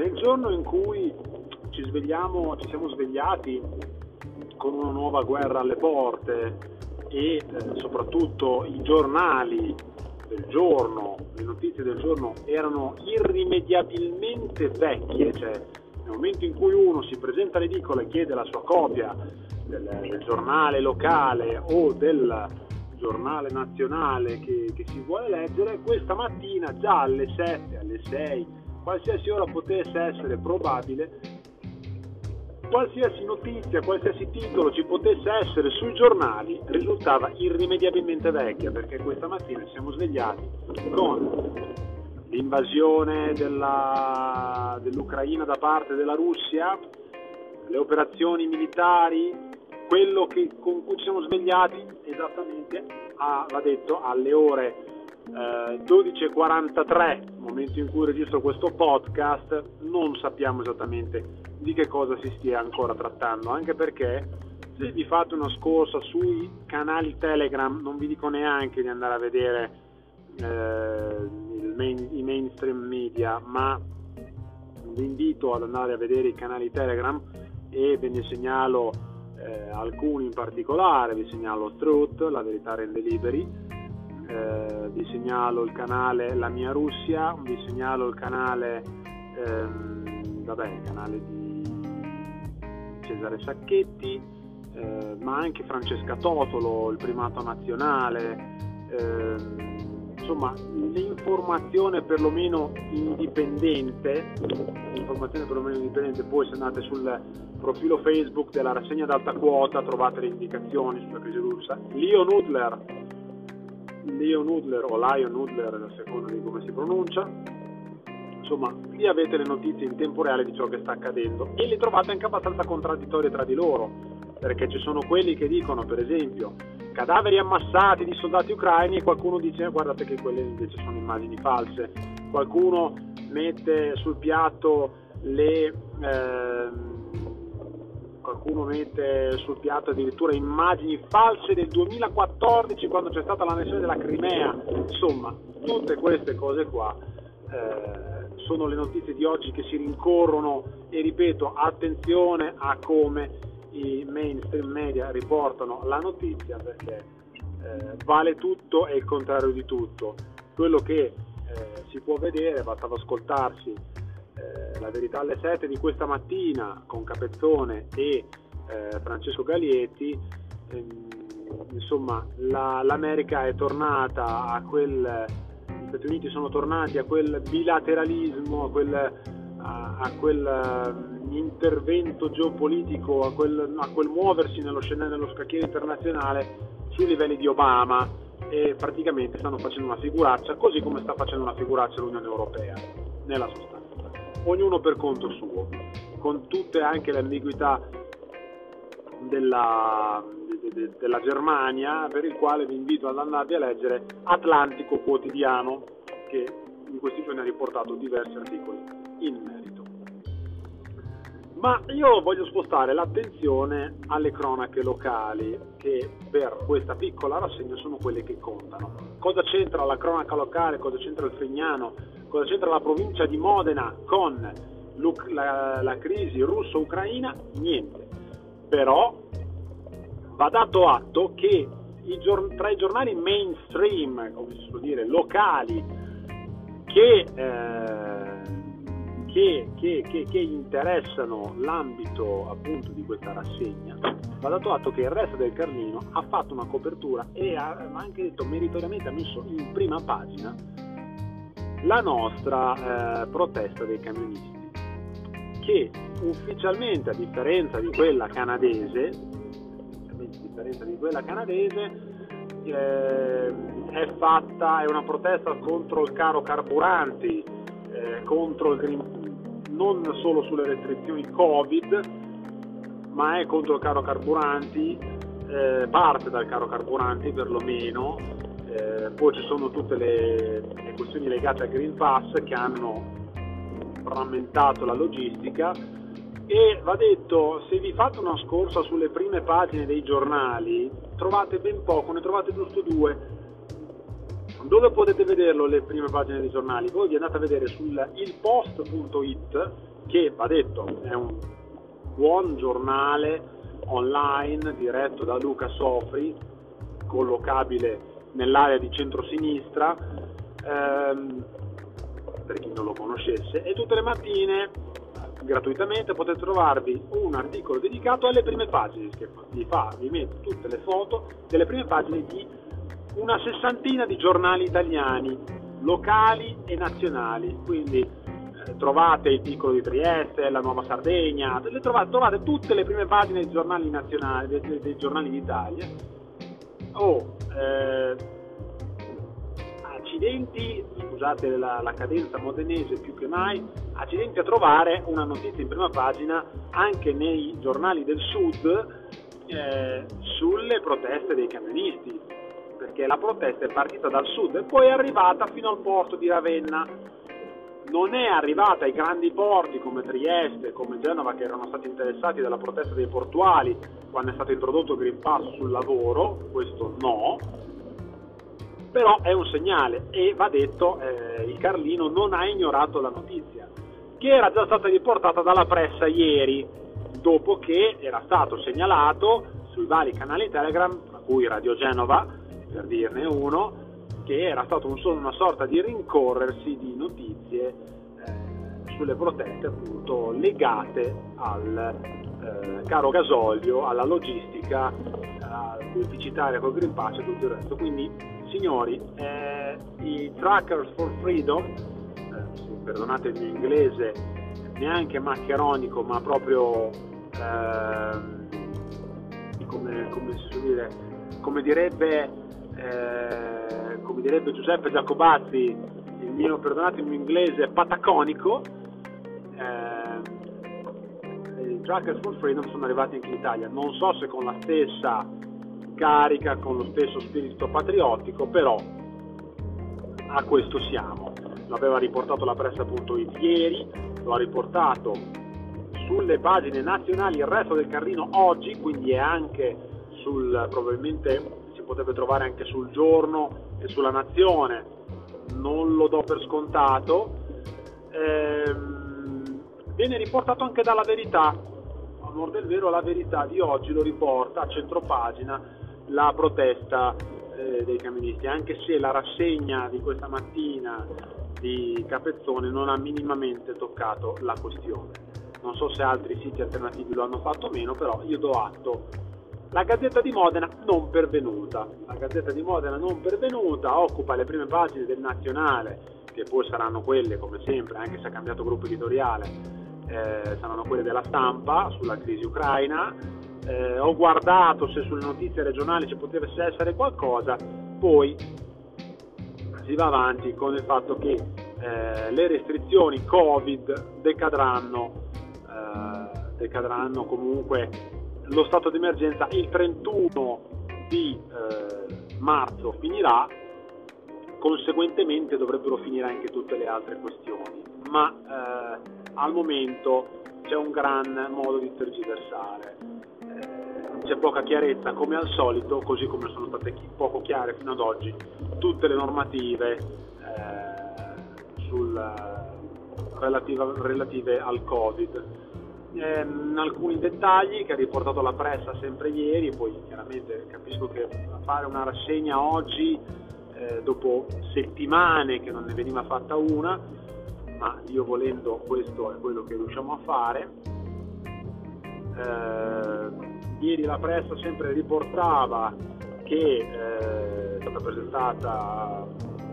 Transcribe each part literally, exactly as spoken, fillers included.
Nel giorno in cui ci svegliamo, ci siamo svegliati con una nuova guerra alle porte e eh, soprattutto i giornali del giorno, le notizie del giorno erano irrimediabilmente vecchie, cioè nel momento in cui uno si presenta all'edicola e chiede la sua copia del, del giornale locale o del giornale nazionale che, che si vuole leggere, questa mattina già alle sette, alle sei, qualsiasi ora potesse essere probabile, qualsiasi notizia, qualsiasi titolo ci potesse essere sui giornali risultava irrimediabilmente vecchia, perché questa mattina ci siamo svegliati con l'invasione della, dell'Ucraina da parte della Russia, le operazioni militari, quello che, con cui ci siamo svegliati esattamente, a, va detto, alle ore eh, dodici e quarantatré, momento in cui registro questo podcast, non sappiamo esattamente di che cosa si stia ancora trattando, anche perché se vi fate una scorsa sui canali Telegram, non vi dico neanche di andare a vedere eh, il main, i mainstream media, ma vi invito ad andare a vedere i canali Telegram e ve ne segnalo eh, alcuni in particolare. Vi segnalo Truth, La Verità Rende Liberi, eh, vi segnalo il canale La Mia Russia, vi segnalo il canale ehm, vabbè, il canale di Cesare Sacchetti, eh, ma anche Francesca Totolo, Il Primato Nazionale, eh, insomma l'informazione perlomeno indipendente, l'informazione perlomeno indipendente. Poi se andate sul profilo Facebook della rassegna d'alta quota trovate le indicazioni sulla crisi russa. Lion Nudler, Lion Nudler o Lion Nudler, a seconda di come si pronuncia. Insomma, lì avete le notizie in tempo reale di ciò che sta accadendo e le trovate anche abbastanza contraddittorie tra di loro, perché ci sono quelli che dicono, per esempio, cadaveri ammassati di soldati ucraini, e qualcuno dice guardate che quelle invece sono immagini false, qualcuno mette sul piatto le eh, qualcuno mette sul piatto addirittura immagini false del duemilaquattordici, quando c'è stata l'annessione della Crimea. Insomma, tutte queste cose qua eh, sono le notizie di oggi che si rincorrono, e ripeto, attenzione a come i mainstream media riportano la notizia, perché eh, vale tutto e il contrario di tutto. Quello che eh, si può vedere, basta ascoltarsi eh, La Verità alle sette di questa mattina con Capezzone e eh, Francesco Galietti. ehm, insomma la, l'America è tornata a quel gli Stati Uniti sono tornati a quel bilateralismo, a quel, a, a quel uh, intervento geopolitico, a quel, a quel muoversi nello scenario, nello scacchiere internazionale sui livelli di Obama, e praticamente stanno facendo una figuraccia, così come sta facendo una figuraccia l'Unione Europea, nella sostanza. Ognuno per conto suo, con tutte anche le ambiguità della della Germania, per il quale vi invito ad andarvi a leggere Atlantico Quotidiano, che in questi giorni ha riportato diversi articoli in merito. Ma io voglio spostare l'attenzione alle cronache locali, che per questa piccola rassegna sono quelle che contano. Cosa c'entra la cronaca locale, cosa c'entra il Fegnano, cosa c'entra la provincia di Modena con la, la crisi russo-ucraina? Niente. Però va dato atto che i giorn- tra i giornali mainstream, come si può dire, locali, che, eh, che, che, che, che interessano l'ambito appunto di questa rassegna, va dato atto che il Resto del Carlino ha fatto una copertura e ha anche detto meritoriamente, ha messo in prima pagina la nostra eh, protesta dei camionisti, che ufficialmente, a differenza di quella canadese, differenza di quella canadese eh, è fatta, è una protesta contro il caro carburanti, eh, contro il green, non solo sulle restrizioni Covid, ma è contro il caro carburanti, eh, parte dal caro carburanti perlomeno. Eh, poi ci sono tutte le, le questioni legate al Green Pass che hanno frammentato la logistica. E va detto, se vi fate una scorsa sulle prime pagine dei giornali trovate ben poco, ne trovate giusto due. Dove potete vederlo le prime pagine dei giornali? Voi vi andate a vedere sul ilpost punto it, che, va detto, è un buon giornale online diretto da Luca Sofri, collocabile nell'area di centrosinistra, ehm, per chi non lo conoscesse, e tutte le mattine gratuitamente potete trovarvi un articolo dedicato alle prime pagine, che vi fa, vi mette tutte le foto delle prime pagine di una sessantina di giornali italiani, locali e nazionali, quindi eh, trovate il Piccolo di Trieste, la Nuova Sardegna, le trovate, trovate tutte le prime pagine dei giornali nazionali, dei, dei giornali d'Italia. Oh, eh, accidenti, scusate la, la cadenza modenese più che mai, accidenti a trovare una notizia in prima pagina anche nei giornali del sud eh, sulle proteste dei camionisti, perché la protesta è partita dal sud e poi è arrivata fino al porto di Ravenna, non è arrivata ai grandi porti come Trieste, come Genova, che erano stati interessati dalla protesta dei portuali quando è stato introdotto il Green Pass sul lavoro, questo no, però è un segnale e va detto eh, il Carlino non ha ignorato la notizia, che era già stata riportata dalla Pressa ieri, dopo che era stato segnalato sui vari canali Telegram, tra cui Radio Genova, per dirne uno, che era stato un, una sorta di rincorrersi di notizie eh, sulle proteste appunto legate al eh, caro gasolio, alla logistica eh, pubblicitaria col Green Pass e tutto il resto. Quindi signori, eh, i Trackers for Freedom, eh, perdonate il mio inglese, neanche maccheronico, ma proprio eh, come, come si può dire, come direbbe Eh, come direbbe Giuseppe Giacobazzi, il mio, perdonate il mio inglese, pataconico, eh, i Trackers for Freedom sono arrivati anche in Italia, non so se con la stessa carica, con lo stesso spirito patriottico, però a questo siamo. L'aveva riportato la Pressa.it ieri, lo ha riportato sulle pagine nazionali il Resto del Carlino oggi, quindi è anche sul, probabilmente potrebbe trovare anche sul Giorno e sulla Nazione, non lo do per scontato. Ehm, viene riportato anche dalla Verità, a onor del vero la Verità di oggi lo riporta a centropagina, la protesta eh, dei camionisti, anche se la rassegna di questa mattina di Capezzone non ha minimamente toccato la questione. Non so se altri siti alternativi lo hanno fatto o meno, però io do atto. La Gazzetta di Modena non pervenuta, la Gazzetta di Modena non pervenuta occupa le prime pagine del Nazionale, che poi saranno quelle, come sempre, anche se ha cambiato gruppo editoriale, eh, saranno quelle della Stampa sulla crisi ucraina. Eh, ho guardato se sulle notizie regionali ci potesse essere qualcosa, poi si va avanti con il fatto che eh, le restrizioni Covid decadranno, eh, decadranno comunque. Lo stato d'emergenza il trentuno di eh, marzo finirà, conseguentemente dovrebbero finire anche tutte le altre questioni, ma eh, al momento c'è un gran modo di tergiversare, eh, c'è poca chiarezza come al solito, così come sono state poco chiare fino ad oggi tutte le normative eh, sul, relativa, relative al Covid. Eh, alcuni dettagli che ha riportato la Pressa sempre ieri, poi chiaramente capisco che fare una rassegna oggi eh, dopo settimane che non ne veniva fatta una, ma io volendo questo è quello che riusciamo a fare. Eh, ieri la Pressa sempre riportava che eh, è stata presentata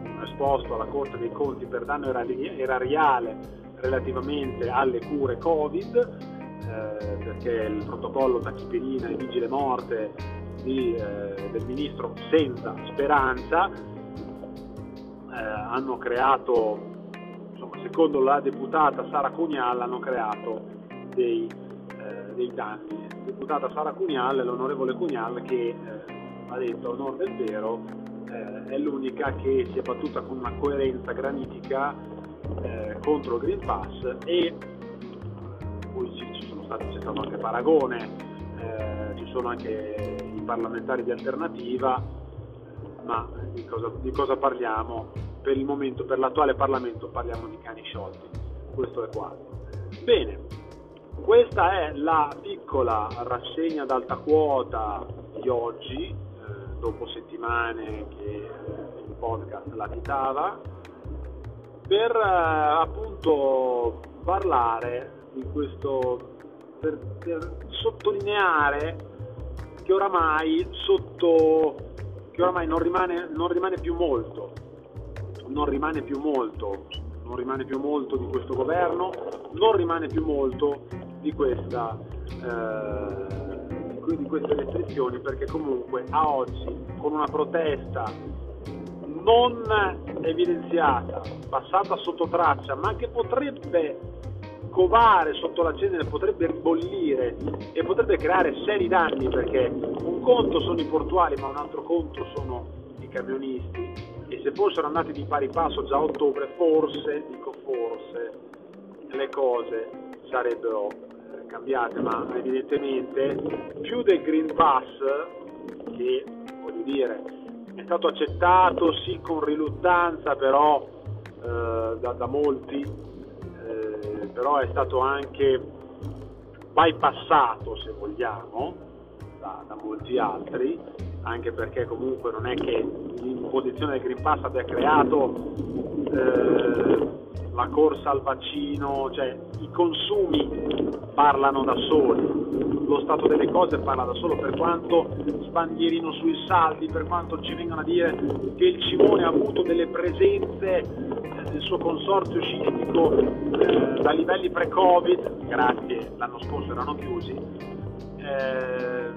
un esposto alla Corte dei Conti per danno erariale relativamente alle cure Covid, eh, perché il protocollo tachipirina e vigile morte di, eh, del ministro senza Speranza eh, hanno creato, insomma, secondo la deputata Sara Cunial, hanno creato dei, eh, dei danni. La deputata Sara Cunial, l'onorevole Cunial, che eh, ha detto, a onor del vero, eh, è l'unica che si è battuta con una coerenza granitica Eh, contro il Green Pass, e poi sì, ci sono stati, c'è stato anche paragone, eh, ci sono anche i parlamentari di alternativa, ma di cosa, di cosa parliamo? Per il momento, per l'attuale Parlamento parliamo di cani sciolti, questo è quadro. Bene, questa è la piccola rassegna ad alta quota di oggi, eh, dopo settimane che eh, il podcast latitava, per eh, appunto parlare di questo, per, per sottolineare che oramai sotto che oramai non rimane non rimane più molto non rimane più molto non rimane più molto di questo governo, non rimane più molto di questa eh, di queste restrizioni, perché comunque a oggi, con una protesta non evidenziata, passata sotto traccia, ma che potrebbe covare sotto la cenere, potrebbe bollire e potrebbe creare seri danni, perché un conto sono i portuali ma un altro conto sono i camionisti, e se fossero andati di pari passo già a ottobre, forse, dico forse, le cose sarebbero cambiate, ma evidentemente più del Green Pass, che voglio dire è stato accettato sì con riluttanza però eh, da, da molti, Eh, però è stato anche bypassato, se vogliamo, da, da molti altri, anche perché comunque non è che l'imposizione del Green Pass abbia creato eh, la corsa al vaccino, cioè i consumi parlano da soli, lo stato delle cose parla da solo, per quanto sbandierino sui saldi, per quanto ci vengono a dire che il Cimone ha avuto delle presenze del suo consorzio scientifico eh, da livelli pre-Covid, grazie, l'anno scorso erano chiusi, eh,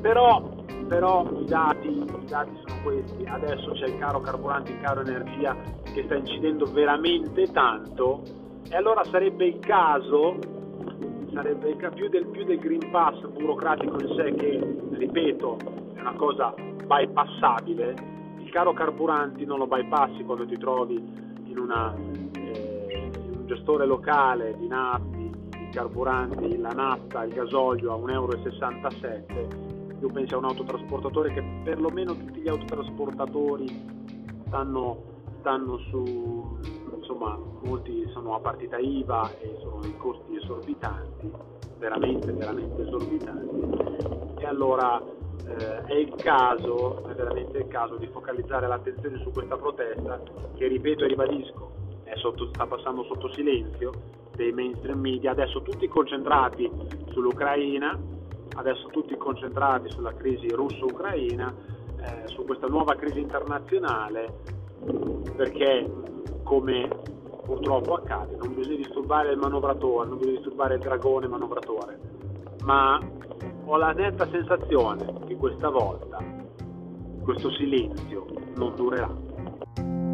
però, però i, dati, i dati sono questi. Adesso c'è il caro carburanti, il caro energia che sta incidendo veramente tanto, e allora sarebbe il caso, sarebbe il, più, del, più del Green Pass burocratico in sé, che ripeto è una cosa bypassabile. Il caro carburanti non lo bypassi quando ti trovi in, una, eh, in un gestore locale di nappe, di carburanti, la nafta, il gasolio a uno virgola sessantasette euro. Io penso a un autotrasportatore, che perlomeno tutti gli autotrasportatori stanno, stanno su, insomma, molti sono a partita I V A e sono dei costi esorbitanti, veramente, veramente esorbitanti. E allora Eh, è il caso, è veramente il caso di focalizzare l'attenzione su questa protesta, che ripeto e ribadisco è sotto, sta passando sotto silenzio dei mainstream media, adesso tutti concentrati sull'Ucraina, adesso tutti concentrati sulla crisi russo-ucraina, eh, su questa nuova crisi internazionale, perché come purtroppo accade non bisogna disturbare il manovratore, non bisogna disturbare il dragone manovratore, ma ho la netta sensazione che questa volta questo silenzio non durerà.